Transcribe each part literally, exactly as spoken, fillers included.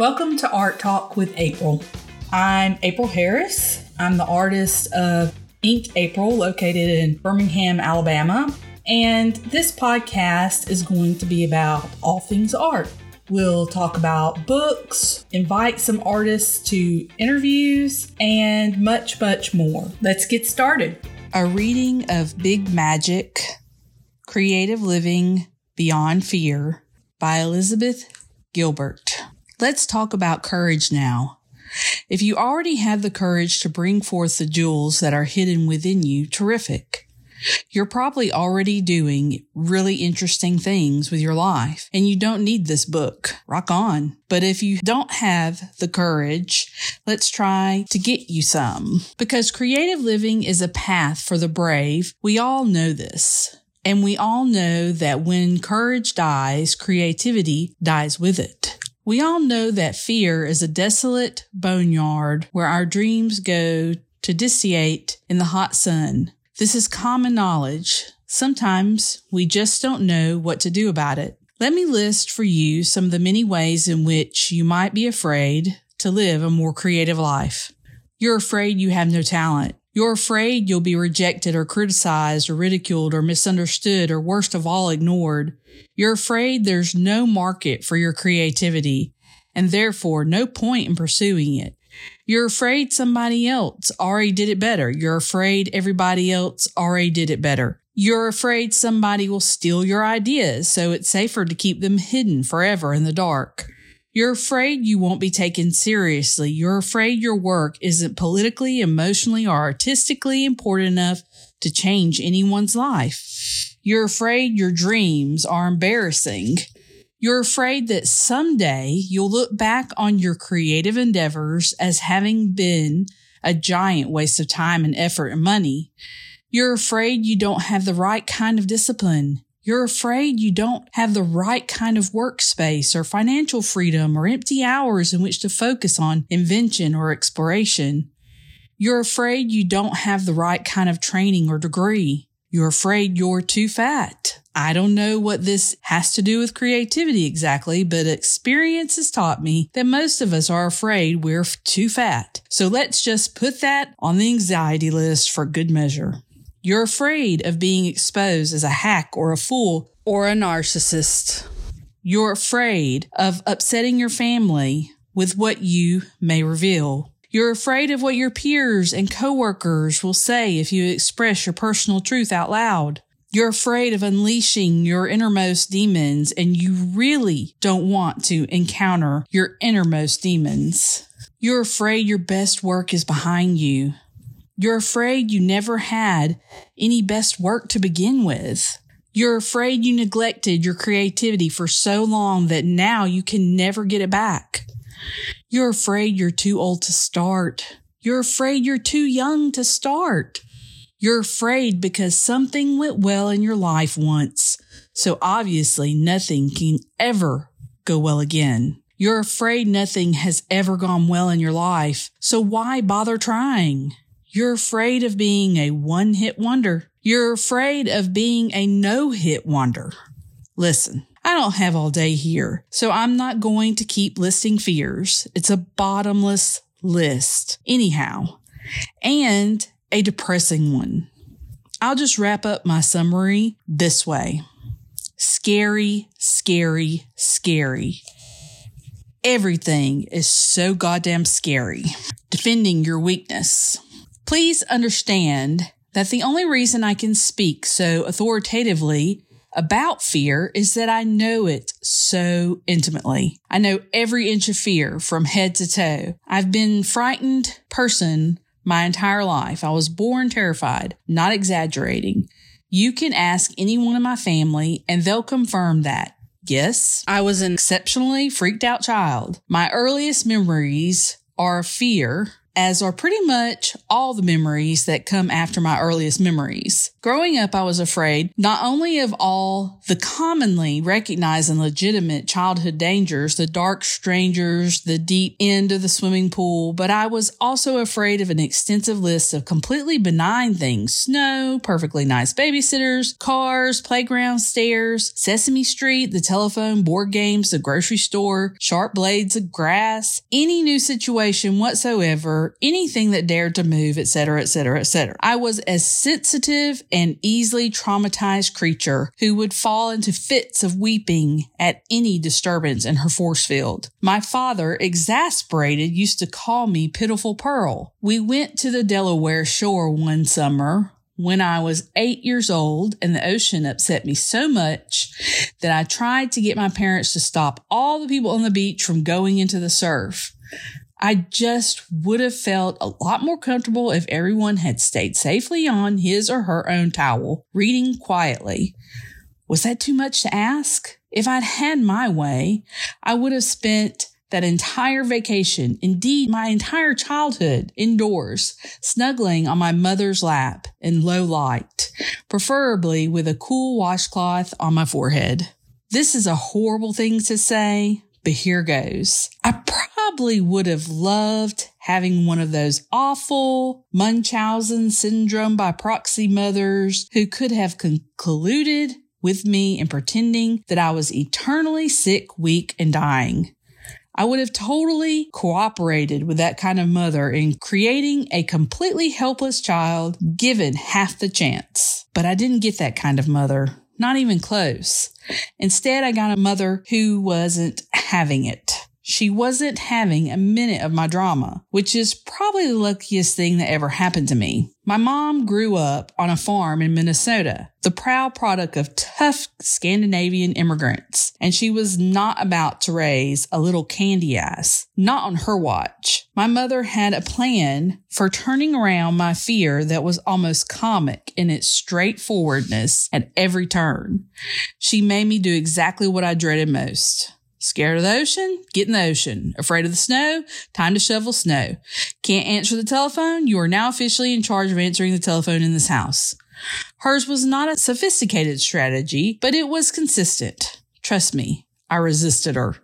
Welcome to Art Talk with April. I'm April Harris. I'm the artist of Inked April, located in Birmingham, Alabama. And this podcast is going to be about all things art. We'll talk about books, invite some artists to interviews, and much, much more. Let's get started. A reading of Big Magic: Creative Living Beyond Fear by Elizabeth Gilbert. Let's talk about courage now. If you already have the courage to bring forth the jewels that are hidden within you, terrific. You're probably already doing really interesting things with your life, and you don't need this book. Rock on. But if you don't have the courage, let's try to get you some. Because creative living is a path for the brave. We all know this. And we all know that when courage dies, creativity dies with it. We all know that fear is a desolate boneyard where our dreams go to dissipate in the hot sun. This is common knowledge. Sometimes we just don't know what to do about it. Let me list for you some of the many ways in which you might be afraid to live a more creative life. You're afraid you have no talent. You're afraid you'll be rejected or criticized or ridiculed or misunderstood or worst of all, ignored. You're afraid there's no market for your creativity and therefore no point in pursuing it. You're afraid somebody else already did it better. You're afraid everybody else already did it better. You're afraid somebody will steal your ideas, so it's safer to keep them hidden forever in the dark. You're afraid you won't be taken seriously. You're afraid your work isn't politically, emotionally, or artistically important enough to change anyone's life. You're afraid your dreams are embarrassing. You're afraid that someday you'll look back on your creative endeavors as having been a giant waste of time and effort and money. You're afraid you don't have the right kind of discipline. You're afraid you don't have the right kind of workspace or financial freedom or empty hours in which to focus on invention or exploration. You're afraid you don't have the right kind of training or degree. You're afraid you're too fat. I don't know what this has to do with creativity exactly, but experience has taught me that most of us are afraid we're too fat. So let's just put that on the anxiety list for good measure. You're afraid of being exposed as a hack or a fool or a narcissist. You're afraid of upsetting your family with what you may reveal. You're afraid of what your peers and coworkers will say if you express your personal truth out loud. You're afraid of unleashing your innermost demons, and you really don't want to encounter your innermost demons. You're afraid your best work is behind you. You're afraid you never had any best work to begin with. You're afraid you neglected your creativity for so long that now you can never get it back. You're afraid you're too old to start. You're afraid you're too young to start. You're afraid because something went well in your life once, so obviously nothing can ever go well again. You're afraid nothing has ever gone well in your life, so why bother trying? You're afraid of being a one-hit wonder. You're afraid of being a no-hit wonder. Listen, I don't have all day here, so I'm not going to keep listing fears. It's a bottomless list, anyhow. And a depressing one. I'll just wrap up my summary this way. Scary, scary, scary. Everything is so goddamn scary. Defending your weakness. Please understand that the only reason I can speak so authoritatively about fear is that I know it so intimately. I know every inch of fear from head to toe. I've been a frightened person my entire life. I was born terrified, not exaggerating. You can ask anyone in my family and they'll confirm that. Yes, I was an exceptionally freaked out child. My earliest memories are fear as are pretty much all the memories that come after my earliest memories. Growing up, I was afraid not only of all the commonly recognized and legitimate childhood dangers, the dark strangers, the deep end of the swimming pool, but I was also afraid of an extensive list of completely benign things: snow, perfectly nice babysitters, cars, playground stairs, Sesame Street, the telephone, board games, the grocery store, sharp blades of grass, any new situation whatsoever, anything that dared to move, et cetera, et cetera, et cetera. I was a sensitive and easily traumatized creature who would fall into fits of weeping at any disturbance in her force field. My father, exasperated, used to call me Pitiful Pearl. We went to the Delaware shore one summer when I was eight years old, and the ocean upset me so much that I tried to get my parents to stop all the people on the beach from going into the surf. I just would have felt a lot more comfortable if everyone had stayed safely on his or her own towel, reading quietly. Was that too much to ask? If I'd had my way, I would have spent that entire vacation, indeed my entire childhood, indoors, snuggling on my mother's lap in low light, preferably with a cool washcloth on my forehead. This is a horrible thing to say, but here goes. I probably would have loved having one of those awful Munchausen syndrome by proxy mothers who could have colluded with me in pretending that I was eternally sick, weak, and dying. I would have totally cooperated with that kind of mother in creating a completely helpless child given half the chance. But I didn't get that kind of mother, not even close. Instead, I got a mother who wasn't having it. She wasn't having a minute of my drama, which is probably the luckiest thing that ever happened to me. My mom grew up on a farm in Minnesota, the proud product of tough Scandinavian immigrants, and she was not about to raise a little candy ass, not on her watch. My mother had a plan for turning around my fear that was almost comic in its straightforwardness at every turn. She made me do exactly what I dreaded most. Scared of the ocean? Get in the ocean. Afraid of the snow? Time to shovel snow. Can't answer the telephone? You are now officially in charge of answering the telephone in this house. Hers was not a sophisticated strategy, but it was consistent. Trust me, I resisted her.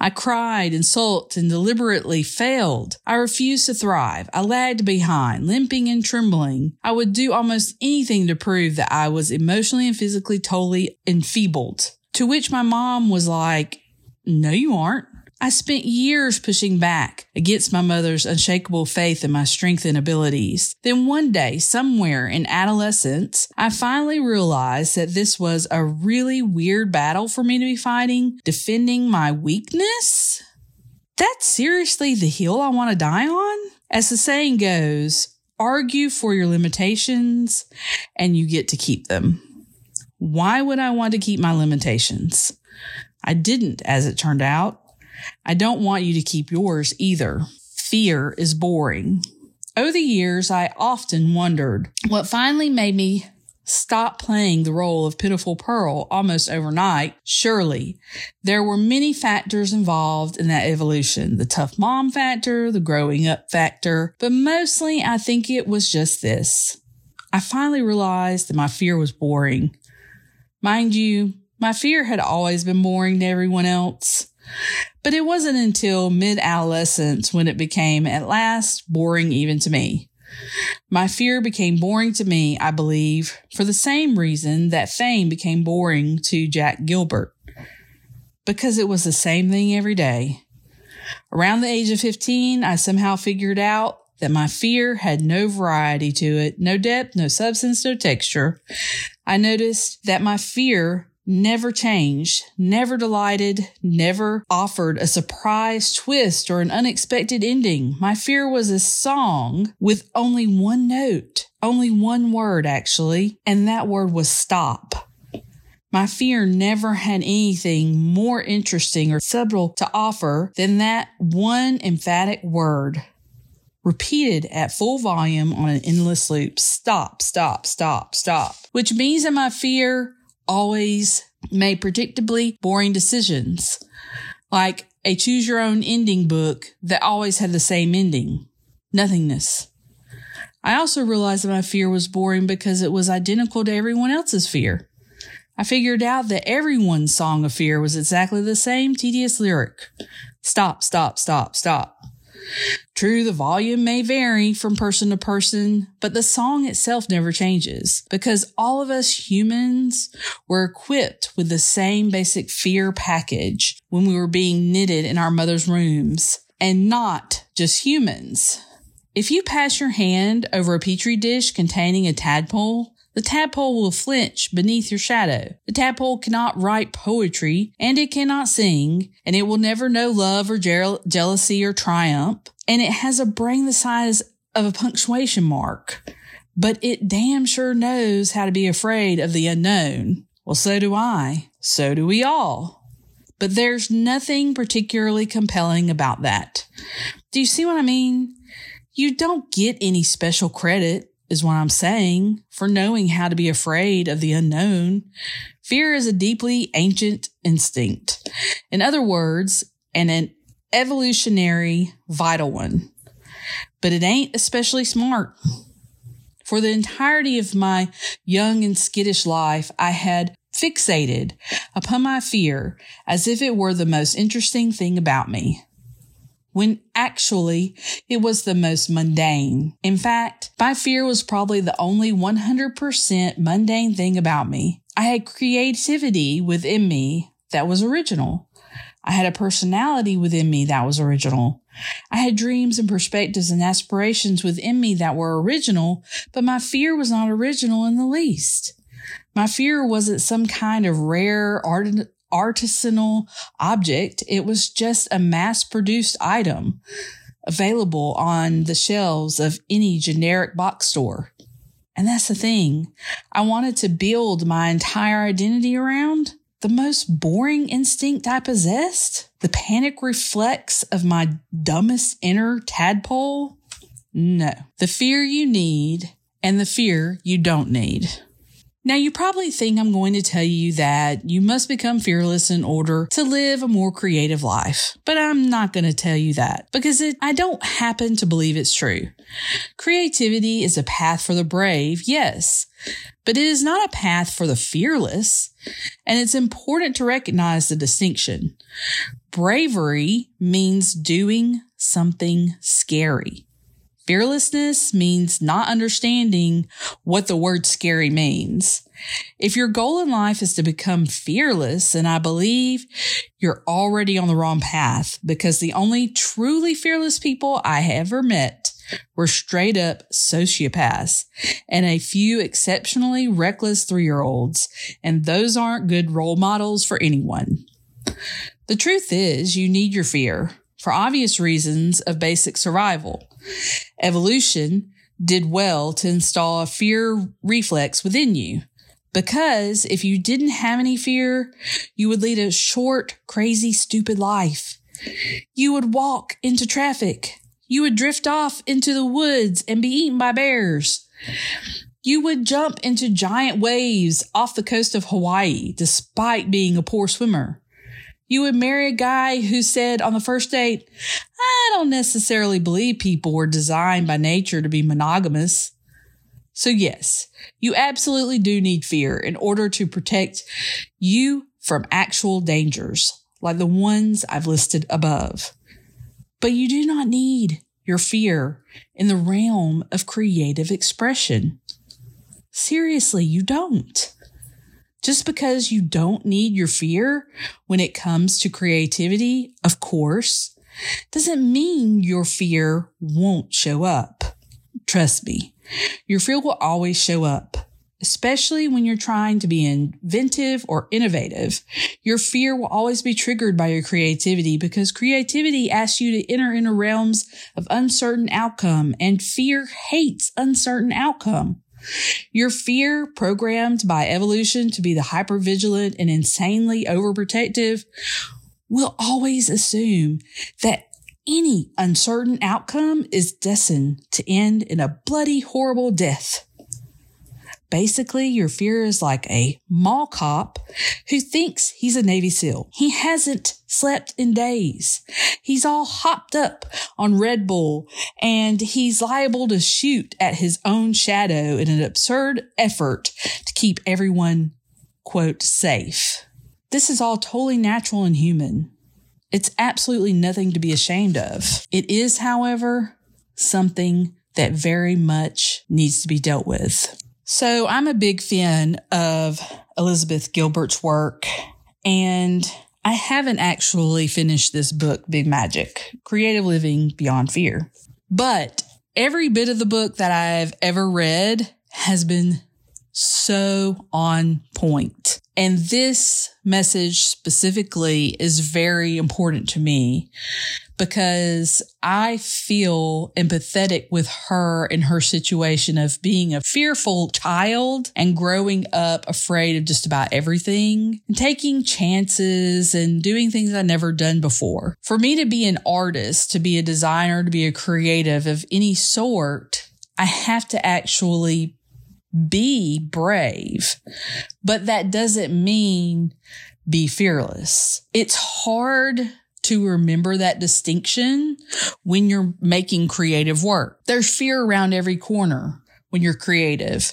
I cried, insulted, and deliberately failed. I refused to thrive. I lagged behind, limping and trembling. I would do almost anything to prove that I was emotionally and physically totally enfeebled. To which my mom was like, "No, you aren't." I spent years pushing back against my mother's unshakable faith in my strength and abilities. Then one day, somewhere in adolescence, I finally realized that this was a really weird battle for me to be fighting, defending my weakness. That's seriously the hill I want to die on? As the saying goes, argue for your limitations and you get to keep them. Why would I want to keep my limitations? I didn't, as it turned out. I don't want you to keep yours either. Fear is boring. Over the years, I often wondered what finally made me stop playing the role of Pitiful Pearl almost overnight. Surely, there were many factors involved in that evolution. The tough mom factor, the growing up factor, but mostly I think it was just this. I finally realized that my fear was boring. Mind you, my fear had always been boring to everyone else, but it wasn't until mid-adolescence when it became, at last, boring even to me. My fear became boring to me, I believe, for the same reason that fame became boring to Jack Gilbert, because it was the same thing every day. Around the age of fifteen, I somehow figured out that my fear had no variety to it, no depth, no substance, no texture. I noticed that my fear never changed, never delighted, never offered a surprise twist or an unexpected ending. My fear was a song with only one note, only one word actually, and that word was stop. My fear never had anything more interesting or subtle to offer than that one emphatic word, repeated at full volume on an endless loop. Stop, stop, stop, stop. Which means that my fear always made predictably boring decisions, like a choose-your-own-ending book that always had the same ending. nothingness. I also realized that my fear was boring because it was identical to everyone else's fear. I figured out that everyone's song of fear was exactly the same tedious lyric. Stop, stop, stop, stop. True, the volume may vary from person to person, but the song itself never changes because all of us humans were equipped with the same basic fear package when we were being knitted in our mother's rooms, and not just humans. If you pass your hand over a petri dish containing a tadpole, the tadpole will flinch beneath your shadow. The tadpole cannot write poetry, and it cannot sing, and it will never know love or je- jealousy or triumph, and it has a brain the size of a punctuation mark, but it damn sure knows how to be afraid of the unknown. Well, so do I. So do we all. But there's nothing particularly compelling about that. Do you see what I mean? You don't get any special credit, is what I'm saying, for knowing how to be afraid of the unknown. Fear is a deeply ancient instinct. In other words, and an evolutionary vital one. But it ain't especially smart. For the entirety of my young and skittish life, I had fixated upon my fear as if it were the most interesting thing about me, when actually it was the most mundane. In fact, my fear was probably the only one hundred percent mundane thing about me. I had creativity within me that was original. I had a personality within me that was original. I had dreams and perspectives and aspirations within me that were original, but my fear was not original in the least. My fear wasn't some kind of rare art. artisanal object. It was just a mass-produced item available on the shelves of any generic box store. And that's the thing. I wanted to build my entire identity around the most boring instinct I possessed, the panic reflex of my dumbest inner tadpole. No. The fear you need and the fear you don't need. Now, you probably think I'm going to tell you that you must become fearless in order to live a more creative life, but I'm not going to tell you that because it, I don't happen to believe it's true. Creativity is a path for the brave, yes, but it is not a path for the fearless, and it's important to recognize the distinction. Bravery means doing something scary. Fearlessness means not understanding what the word scary means. If your goal in life is to become fearless, then I believe you're already on the wrong path because the only truly fearless people I ever met were straight up sociopaths and a few exceptionally reckless three-year-olds, and those aren't good role models for anyone. The truth is, you need your fear for obvious reasons of basic survival. Evolution did well to install a fear reflex within you, because if you didn't have any fear, you would lead a short, crazy, stupid life. You would walk into traffic. You would drift off into the woods and be eaten by bears. You would jump into giant waves off the coast of Hawaii, despite being a poor swimmer. You would marry a guy who said on the first date, I don't necessarily believe people were designed by nature to be monogamous. So yes, you absolutely do need fear in order to protect you from actual dangers, like the ones I've listed above. But you do not need your fear in the realm of creative expression. Seriously, you don't. Just because you don't need your fear when it comes to creativity, of course, doesn't mean your fear won't show up. Trust me, your fear will always show up, especially when you're trying to be inventive or innovative. Your fear will always be triggered by your creativity because creativity asks you to enter into realms of uncertain outcome, and fear hates uncertain outcome. Your fear, programmed by evolution to be the hypervigilant and insanely overprotective, will always assume that any uncertain outcome is destined to end in a bloody, horrible death. Basically, your fear is like a mall cop who thinks he's a Navy SEAL. He hasn't slept in days. He's all hopped up on Red Bull, and he's liable to shoot at his own shadow in an absurd effort to keep everyone, quote, safe. This is all totally natural and human. It's absolutely nothing to be ashamed of. It is, however, something that very much needs to be dealt with. So I'm a big fan of Elizabeth Gilbert's work, and I haven't actually finished this book, Big Magic: Creative Living Beyond Fear. But every bit of the book that I've ever read has been so on point. And this message specifically is very important to me because I feel empathetic with her in her situation of being a fearful child and growing up afraid of just about everything, and taking chances and doing things I've never done before. For me to be an artist, to be a designer, to be a creative of any sort, I have to actually be brave, but that doesn't mean be fearless. It's hard to remember that distinction when you're making creative work. There's fear around every corner when you're creative.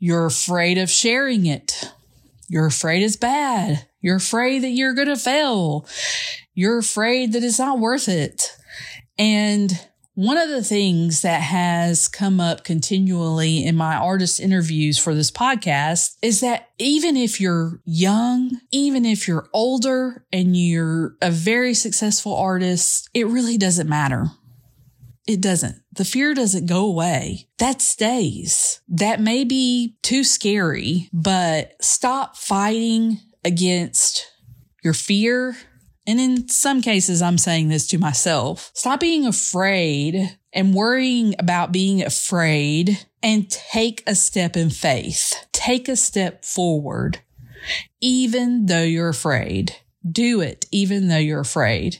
You're afraid of sharing it. You're afraid it's bad. You're afraid that you're going to fail. You're afraid that it's not worth it. And one of the things that has come up continually in my artist interviews for this podcast is that even if you're young, even if you're older and you're a very successful artist, it really doesn't matter. It doesn't. The fear doesn't go away. That stays. That may be too scary, but stop fighting against your fear. And in some cases, I'm saying this to myself. Stop being afraid and worrying about being afraid and take a step in faith. Take a step forward, even though you're afraid. Do it, even though you're afraid.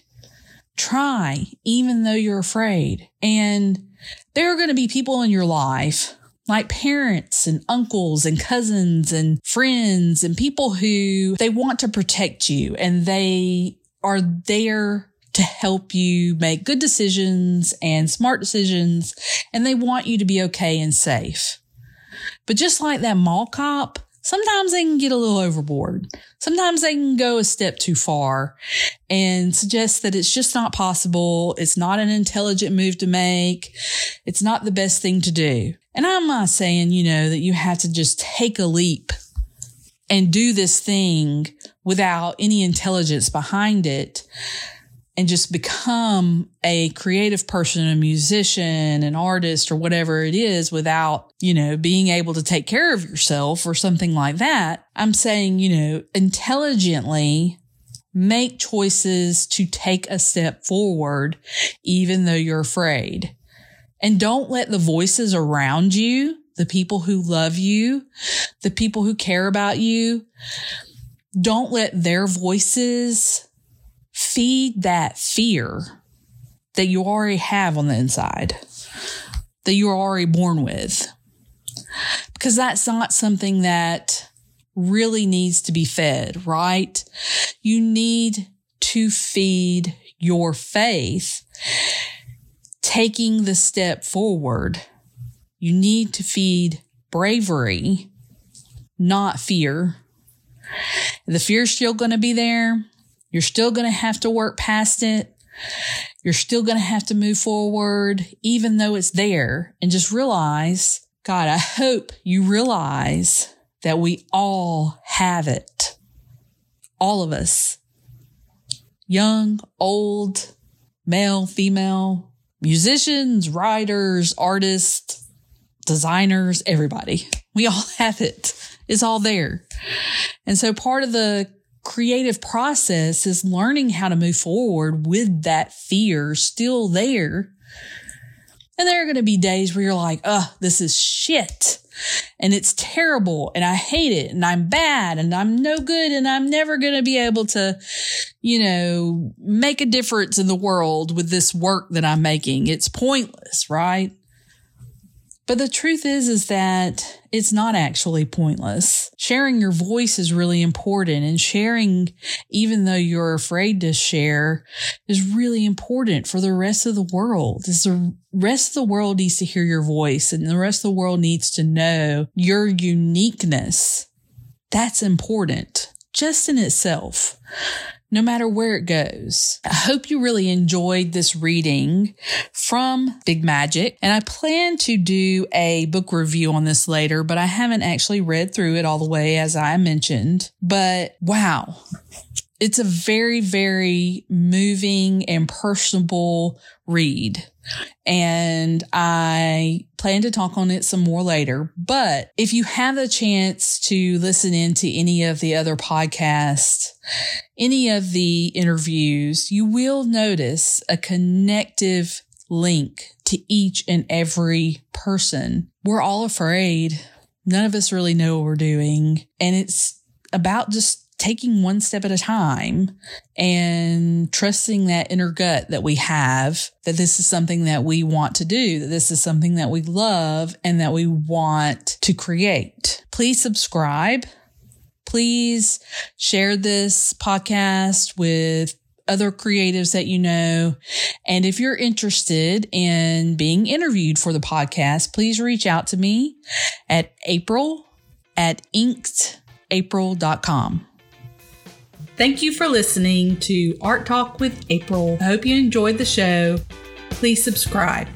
Try, even though you're afraid. And there are going to be people in your life, like parents and uncles and cousins and friends and people who, they want to protect you and they are there to help you make good decisions and smart decisions, and they want you to be okay and safe. But just like that mall cop, sometimes they can get a little overboard. Sometimes they can go a step too far and suggest that it's just not possible. It's not an intelligent move to make. It's not the best thing to do. And I'm not saying, you know, that you have to just take a leap and do this thing without any intelligence behind it and just become a creative person, a musician, an artist, or whatever it is without, you know, being able to take care of yourself or something like that. I'm saying, you know, intelligently make choices to take a step forward, even though you're afraid. And don't let the voices around you, the people who love you, the people who care about you, don't let their voices feed that fear that you already have on the inside, that you're already born with. Because that's not something that really needs to be fed, right? You need to feed your faith, taking the step forward. You need to feed bravery, not fear. The fear's still going to be there. You're still going to have to work past it. You're still going to have to move forward, even though it's there. And just realize, God, I hope you realize that we all have it. All of us. Young, old, male, female, musicians, writers, artists, designers, everybody. We all have it. It's all there. And so part of the creative process is learning how to move forward with that fear still there. And there are going to be days where you're like, oh, this is shit. And it's terrible. And I hate it. And I'm bad. And I'm no good. And I'm never going to be able to, you know, make a difference in the world with this work that I'm making. It's pointless, right? But the truth is, is that it's not actually pointless. Sharing your voice is really important, and sharing, even though you're afraid to share, is really important for the rest of the world. It's the rest of the world needs to hear your voice, and the rest of the world needs to know your uniqueness. That's important just in itself, no matter where it goes. I hope you really enjoyed this reading from Big Magic. And I plan to do a book review on this later, but I haven't actually read through it all the way, as I mentioned. But wow, it's a very, very moving and personable read. And I plan to talk on it some more later. But if you have a chance to listen into any of the other podcasts, any of the interviews, you will notice a connective link to each and every person. We're all afraid. None of us really know what we're doing. And it's about just taking one step at a time and trusting that inner gut that we have, that this is something that we want to do, that this is something that we love and that we want to create. Please subscribe. Please share this podcast with other creatives that you know. And if you're interested in being interviewed for the podcast, please reach out to me at April at inked april dot com. Thank you for listening to Art Talk with April. I hope you enjoyed the show. Please subscribe.